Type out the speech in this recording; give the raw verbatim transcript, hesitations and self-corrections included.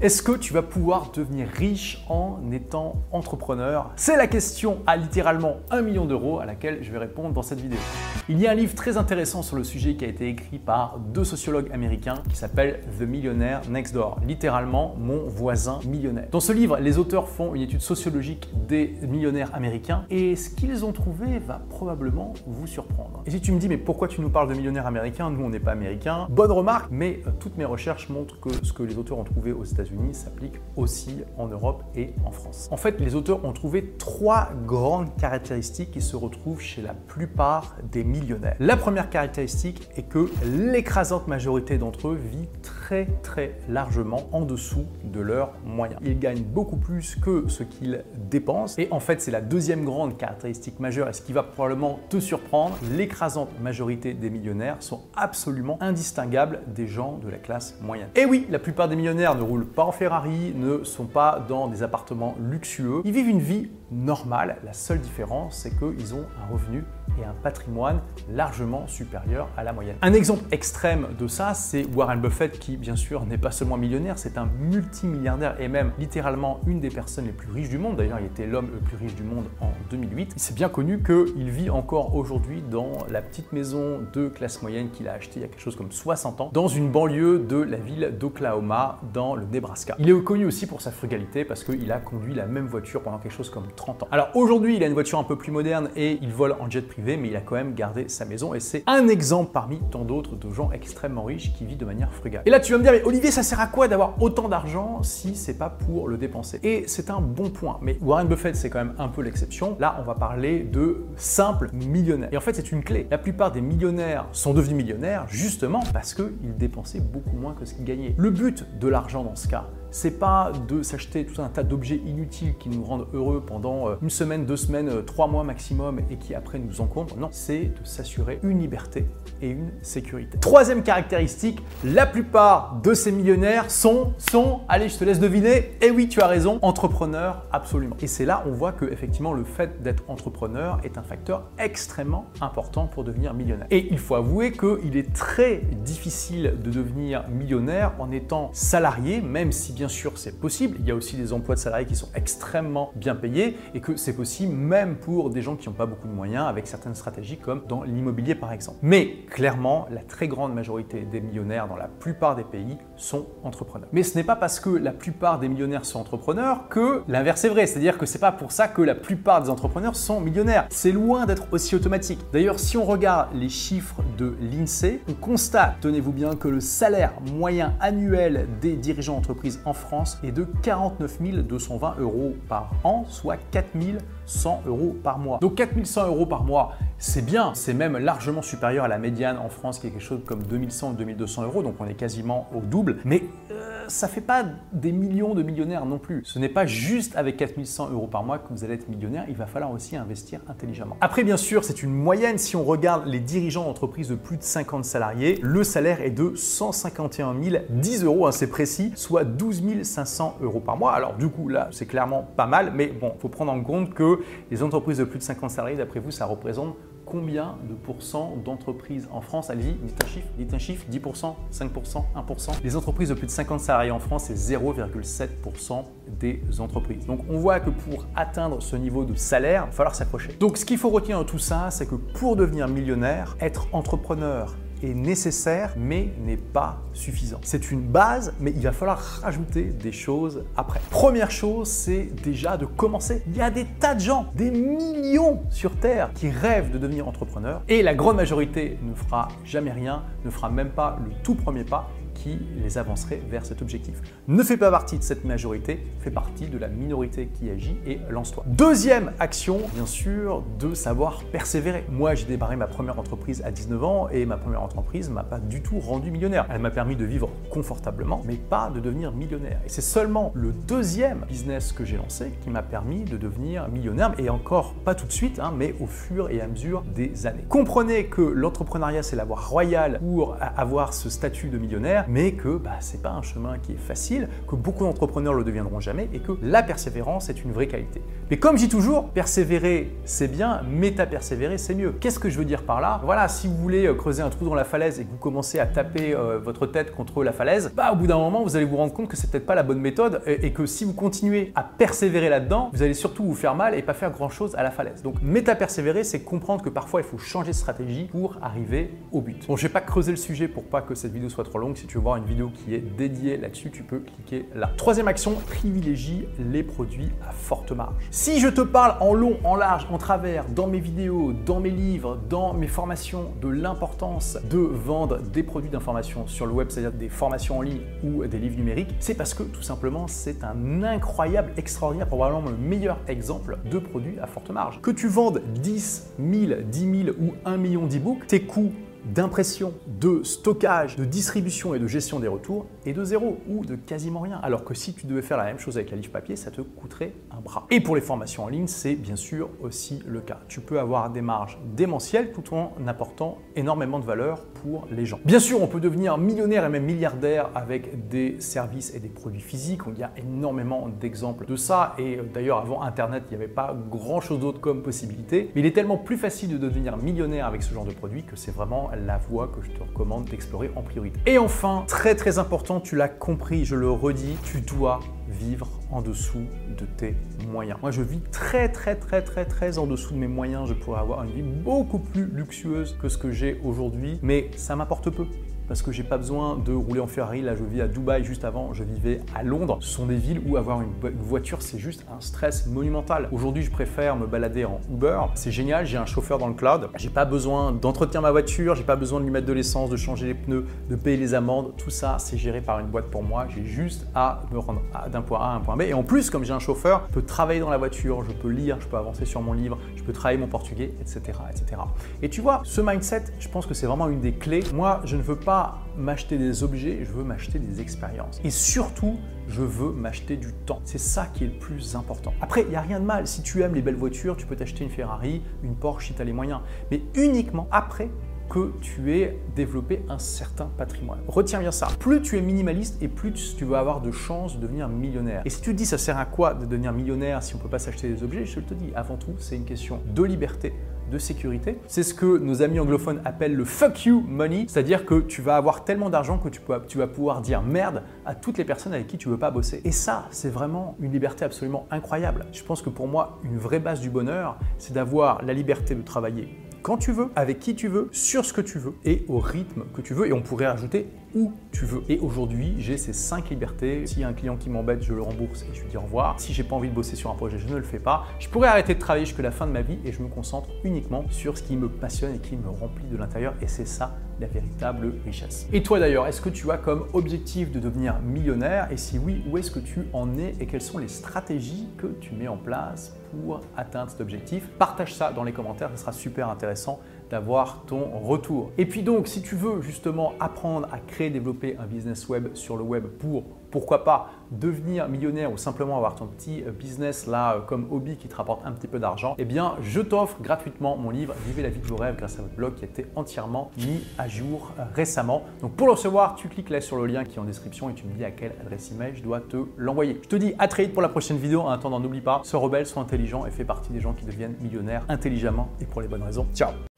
Est-ce que tu vas pouvoir devenir riche en étant entrepreneur? C'est la question à littéralement un million d'euros à laquelle je vais répondre dans cette vidéo. Il y a un livre très intéressant sur le sujet qui a été écrit par deux sociologues américains qui s'appelle The Millionaire Next Door, littéralement mon voisin millionnaire. Dans ce livre, les auteurs font une étude sociologique des millionnaires américains et ce qu'ils ont trouvé va probablement vous surprendre. Et si tu me dis mais pourquoi tu nous parles de millionnaires américains? Nous on n'est pas américains. Bonne remarque, mais toutes mes recherches montrent que ce que les auteurs ont trouvé aux États-Unis s'applique aussi en Europe et en France. En fait, les auteurs ont trouvé trois grandes caractéristiques qui se retrouvent chez la plupart des millionnaires. La première caractéristique est que l'écrasante majorité d'entre eux vit très très largement en dessous de leurs moyens. Ils gagnent beaucoup plus que ce qu'ils dépensent et en fait, c'est la deuxième grande caractéristique majeure et ce qui va probablement te surprendre. L'écrasante majorité des millionnaires sont absolument indistinguables des gens de la classe moyenne. Et oui, la plupart des millionnaires ne roulent pas en Ferrari, ne sont pas dans des appartements luxueux. Ils vivent une vie normale. La seule différence, c'est qu'ils ont un revenu et un patrimoine largement supérieur à la moyenne. Un exemple extrême de ça, c'est Warren Buffett qui, bien sûr, n'est pas seulement millionnaire, c'est un multimilliardaire et même littéralement une des personnes les plus riches du monde. D'ailleurs, il était l'homme le plus riche du monde en deux mille huit. C'est bien connu qu'il vit encore aujourd'hui dans la petite maison de classe moyenne qu'il a achetée il y a quelque chose comme soixante ans, dans une banlieue de la ville d'Oklahoma, dans le Nebraska. Il est connu aussi pour sa frugalité parce qu'il a conduit la même voiture pendant quelque chose comme trente ans. Alors aujourd'hui, il a une voiture un peu plus moderne et il vole en jet privé, mais il a quand même gardé sa maison et c'est un exemple parmi tant d'autres de gens extrêmement riches qui vivent de manière frugale. Et là tu vas me dire mais Olivier, ça sert à quoi d'avoir autant d'argent si c'est pas pour le dépenser? Et c'est un bon point, mais Warren Buffett c'est quand même un peu l'exception. Là on va parler de simples millionnaires et en fait c'est une clé. La plupart des millionnaires sont devenus millionnaires justement parce qu'ils dépensaient beaucoup moins que ce qu'ils gagnaient. Le but de l'argent dans ce cas, c'est pas de s'acheter tout un tas d'objets inutiles qui nous rendent heureux pendant une semaine, deux semaines, trois mois maximum et qui après nous encombrent. Non, c'est de s'assurer une liberté et une sécurité. Troisième caractéristique, la plupart de ces millionnaires sont, sont, allez, je te laisse deviner, et oui, tu as raison, entrepreneurs absolument. Et c'est là, on voit que effectivement, le fait d'être entrepreneur est un facteur extrêmement important pour devenir millionnaire. Et il faut avouer qu'il est très difficile de devenir millionnaire en étant salarié, même si bien sûr c'est possible, il y a aussi des emplois de salariés qui sont extrêmement bien payés et que c'est possible même pour des gens qui n'ont pas beaucoup de moyens avec certaines stratégies comme dans l'immobilier par exemple. Mais clairement, la très grande majorité des millionnaires dans la plupart des pays sont entrepreneurs. Mais ce n'est pas parce que la plupart des millionnaires sont entrepreneurs que l'inverse est vrai, c'est-à-dire que c'est pas pour ça que la plupart des entrepreneurs sont millionnaires. C'est loin d'être aussi automatique. D'ailleurs, si on regarde les chiffres de l'INSEE, on constate, tenez-vous bien, que le salaire moyen annuel des dirigeants d'entreprise en France est de quarante-neuf mille deux cent vingt euros par an, soit quatre mille cent euros par mois. Donc quatre mille cent euros par mois, c'est bien, c'est même largement supérieur à la médiane en France qui est quelque chose comme deux mille cent ou deux mille deux cents euros, donc on est quasiment au double. Mais euh, ça fait pas des millions de millionnaires non plus. Ce n'est pas juste avec quatre mille cent euros par mois que vous allez être millionnaire, il va falloir aussi investir intelligemment. Après bien sûr, c'est une moyenne. Si on regarde les dirigeants d'entreprises de plus de cinquante salariés, le salaire est de cent cinquante et un mille dix euros, hein, c'est précis, soit douze mille cinq cents euros par mois. Alors du coup là, c'est clairement pas mal, mais bon, faut prendre en compte que les entreprises de plus de cinquante salariés, d'après vous, ça représente combien de pourcents d'entreprises en France? Allez-y, dites un chiffre, dites un chiffre, dix pour cent, cinq pour cent, un pour cent. Les entreprises de plus de cinquante salariés en France, c'est zéro virgule sept pour cent des entreprises. Donc on voit que pour atteindre ce niveau de salaire, il va falloir s'accrocher. Donc ce qu'il faut retenir de tout ça, c'est que pour devenir millionnaire, être entrepreneur est nécessaire mais n'est pas suffisant. C'est une base, mais il va falloir rajouter des choses après. Première chose, c'est déjà de commencer. Il y a des tas de gens, des millions sur Terre qui rêvent de devenir entrepreneurs et la grande majorité ne fera jamais rien, ne fera même pas le tout premier pas qui les avancerait vers cet objectif. Ne fais pas partie de cette majorité, fais partie de la minorité qui agit et lance-toi. Deuxième action, bien sûr, de savoir persévérer. Moi, j'ai démarré ma première entreprise à dix-neuf ans et ma première entreprise m'a pas du tout rendu millionnaire. Elle m'a permis de vivre confortablement, mais pas de devenir millionnaire. Et c'est seulement le deuxième business que j'ai lancé qui m'a permis de devenir millionnaire, et encore pas tout de suite, hein, mais au fur et à mesure des années. Comprenez que l'entrepreneuriat, c'est la voie royale pour avoir ce statut de millionnaire. mais que bah, ce n'est pas un chemin qui est facile, que beaucoup d'entrepreneurs le deviendront jamais et que la persévérance est une vraie qualité. Mais comme je dis toujours, persévérer c'est bien, méta-persévérer c'est mieux. Qu'est-ce que je veux dire par là? Voilà, si vous voulez creuser un trou dans la falaise et que vous commencez à taper euh, votre tête contre la falaise, bah, au bout d'un moment vous allez vous rendre compte que c'est peut-être pas la bonne méthode et, et que si vous continuez à persévérer là-dedans, vous allez surtout vous faire mal et pas faire grand-chose à la falaise. Donc méta-persévérer, c'est comprendre que parfois il faut changer de stratégie pour arriver au but. Bon, je vais pas creuser le sujet pour pas que cette vidéo soit trop longue. Si tu veux voir une vidéo qui est dédiée là-dessus, tu peux cliquer là. Troisième action, privilégie les produits à forte marge. Si je te parle en long, en large, en travers, dans mes vidéos, dans mes livres, dans mes formations, de l'importance de vendre des produits d'information sur le web, c'est-à-dire des formations en ligne ou des livres numériques, c'est parce que tout simplement c'est un incroyable, extraordinaire, probablement le meilleur exemple de produits à forte marge. Que tu vendes dix mille, dix mille ou un million d'e-books, tes coûts d'impression, de stockage, de distribution et de gestion des retours est de zéro ou de quasiment rien. Alors que si tu devais faire la même chose avec la livre papier, ça te coûterait un bras. Et pour les formations en ligne, c'est bien sûr aussi le cas. Tu peux avoir des marges démentielles tout en apportant énormément de valeur pour les gens. Bien sûr, on peut devenir millionnaire et même milliardaire avec des services et des produits physiques. Il y a énormément d'exemples de ça. Et d'ailleurs, avant Internet, il n'y avait pas grand-chose d'autre comme possibilité. Mais il est tellement plus facile de devenir millionnaire avec ce genre de produit que c'est vraiment la voie que je te recommande d'explorer en priorité. Et enfin, très très important, tu l'as compris, je le redis, tu dois vivre en dessous de tes moyens. Moi, je vis très très très très très en dessous de mes moyens. Je pourrais avoir une vie beaucoup plus luxueuse que ce que j'ai aujourd'hui, mais ça m'apporte peu. Parce que j'ai pas besoin de rouler en Ferrari. Là, je vis à Dubaï. Juste avant, je vivais à Londres. Ce sont des villes où avoir une voiture, c'est juste un stress monumental. Aujourd'hui, je préfère me balader en Uber. C'est génial, j'ai un chauffeur dans le cloud. J'ai pas besoin d'entretenir ma voiture, j'ai pas besoin de lui mettre de l'essence, de changer les pneus, de payer les amendes. Tout ça, c'est géré par une boîte pour moi. J'ai juste à me rendre d'un point A à un point B. Et en plus, comme j'ai un chauffeur, je peux travailler dans la voiture, je peux lire, je peux avancer sur mon livre, je peux travailler mon portugais, et cetera, et cetera. Et tu vois, ce mindset, je pense que c'est vraiment une des clés. Moi, je ne veux pas m'acheter des objets, je veux m'acheter des expériences. Et surtout, je veux m'acheter du temps. C'est ça qui est le plus important. Après, il n'y a rien de mal. Si tu aimes les belles voitures, tu peux t'acheter une Ferrari, une Porsche si tu as les moyens. Mais uniquement après que tu aies développé un certain patrimoine. Retiens bien ça. Plus tu es minimaliste et plus tu vas avoir de chances de devenir millionnaire. Et si tu te dis ça sert à quoi de devenir millionnaire si on ne peut pas s'acheter des objets, je te dis, avant tout, c'est une question de liberté, de sécurité. C'est ce que nos amis anglophones appellent le « fuck you money », c'est-à-dire que tu vas avoir tellement d'argent que tu, peux, tu vas pouvoir dire merde à toutes les personnes avec qui tu veux pas bosser. Et ça, c'est vraiment une liberté absolument incroyable. Je pense que pour moi, une vraie base du bonheur, c'est d'avoir la liberté de travailler quand tu veux, avec qui tu veux, sur ce que tu veux et au rythme que tu veux. Et on pourrait rajouter où tu veux. Et aujourd'hui, j'ai ces cinq libertés. S'il y a un client qui m'embête, je le rembourse et je lui dis au revoir. Si j'ai pas envie de bosser sur un projet, je ne le fais pas. Je pourrais arrêter de travailler jusqu'à la fin de ma vie et je me concentre uniquement sur ce qui me passionne et qui me remplit de l'intérieur. Et c'est ça la véritable richesse. Et toi d'ailleurs, est-ce que tu as comme objectif de devenir millionnaire? Et si oui, où est-ce que tu en es et quelles sont les stratégies que tu mets en place pour atteindre cet objectif? Partage ça dans les commentaires, ce sera super intéressant d'avoir ton retour. Et puis donc, si tu veux justement apprendre à créer, développer un business web sur le web pour, pourquoi pas, devenir millionnaire ou simplement avoir ton petit business là comme hobby qui te rapporte un petit peu d'argent, eh bien, je t'offre gratuitement mon livre « Vivez la vie de vos rêves grâce à votre blog » qui a été entièrement mis à jour récemment. Donc, pour le recevoir, tu cliques là sur le lien qui est en description et tu me dis à quelle adresse email je dois te l'envoyer. Je te dis à très vite pour la prochaine vidéo. En attendant, n'oublie pas, sois rebelle, sois intelligent et fais partie des gens qui deviennent millionnaires intelligemment et pour les bonnes raisons. Ciao!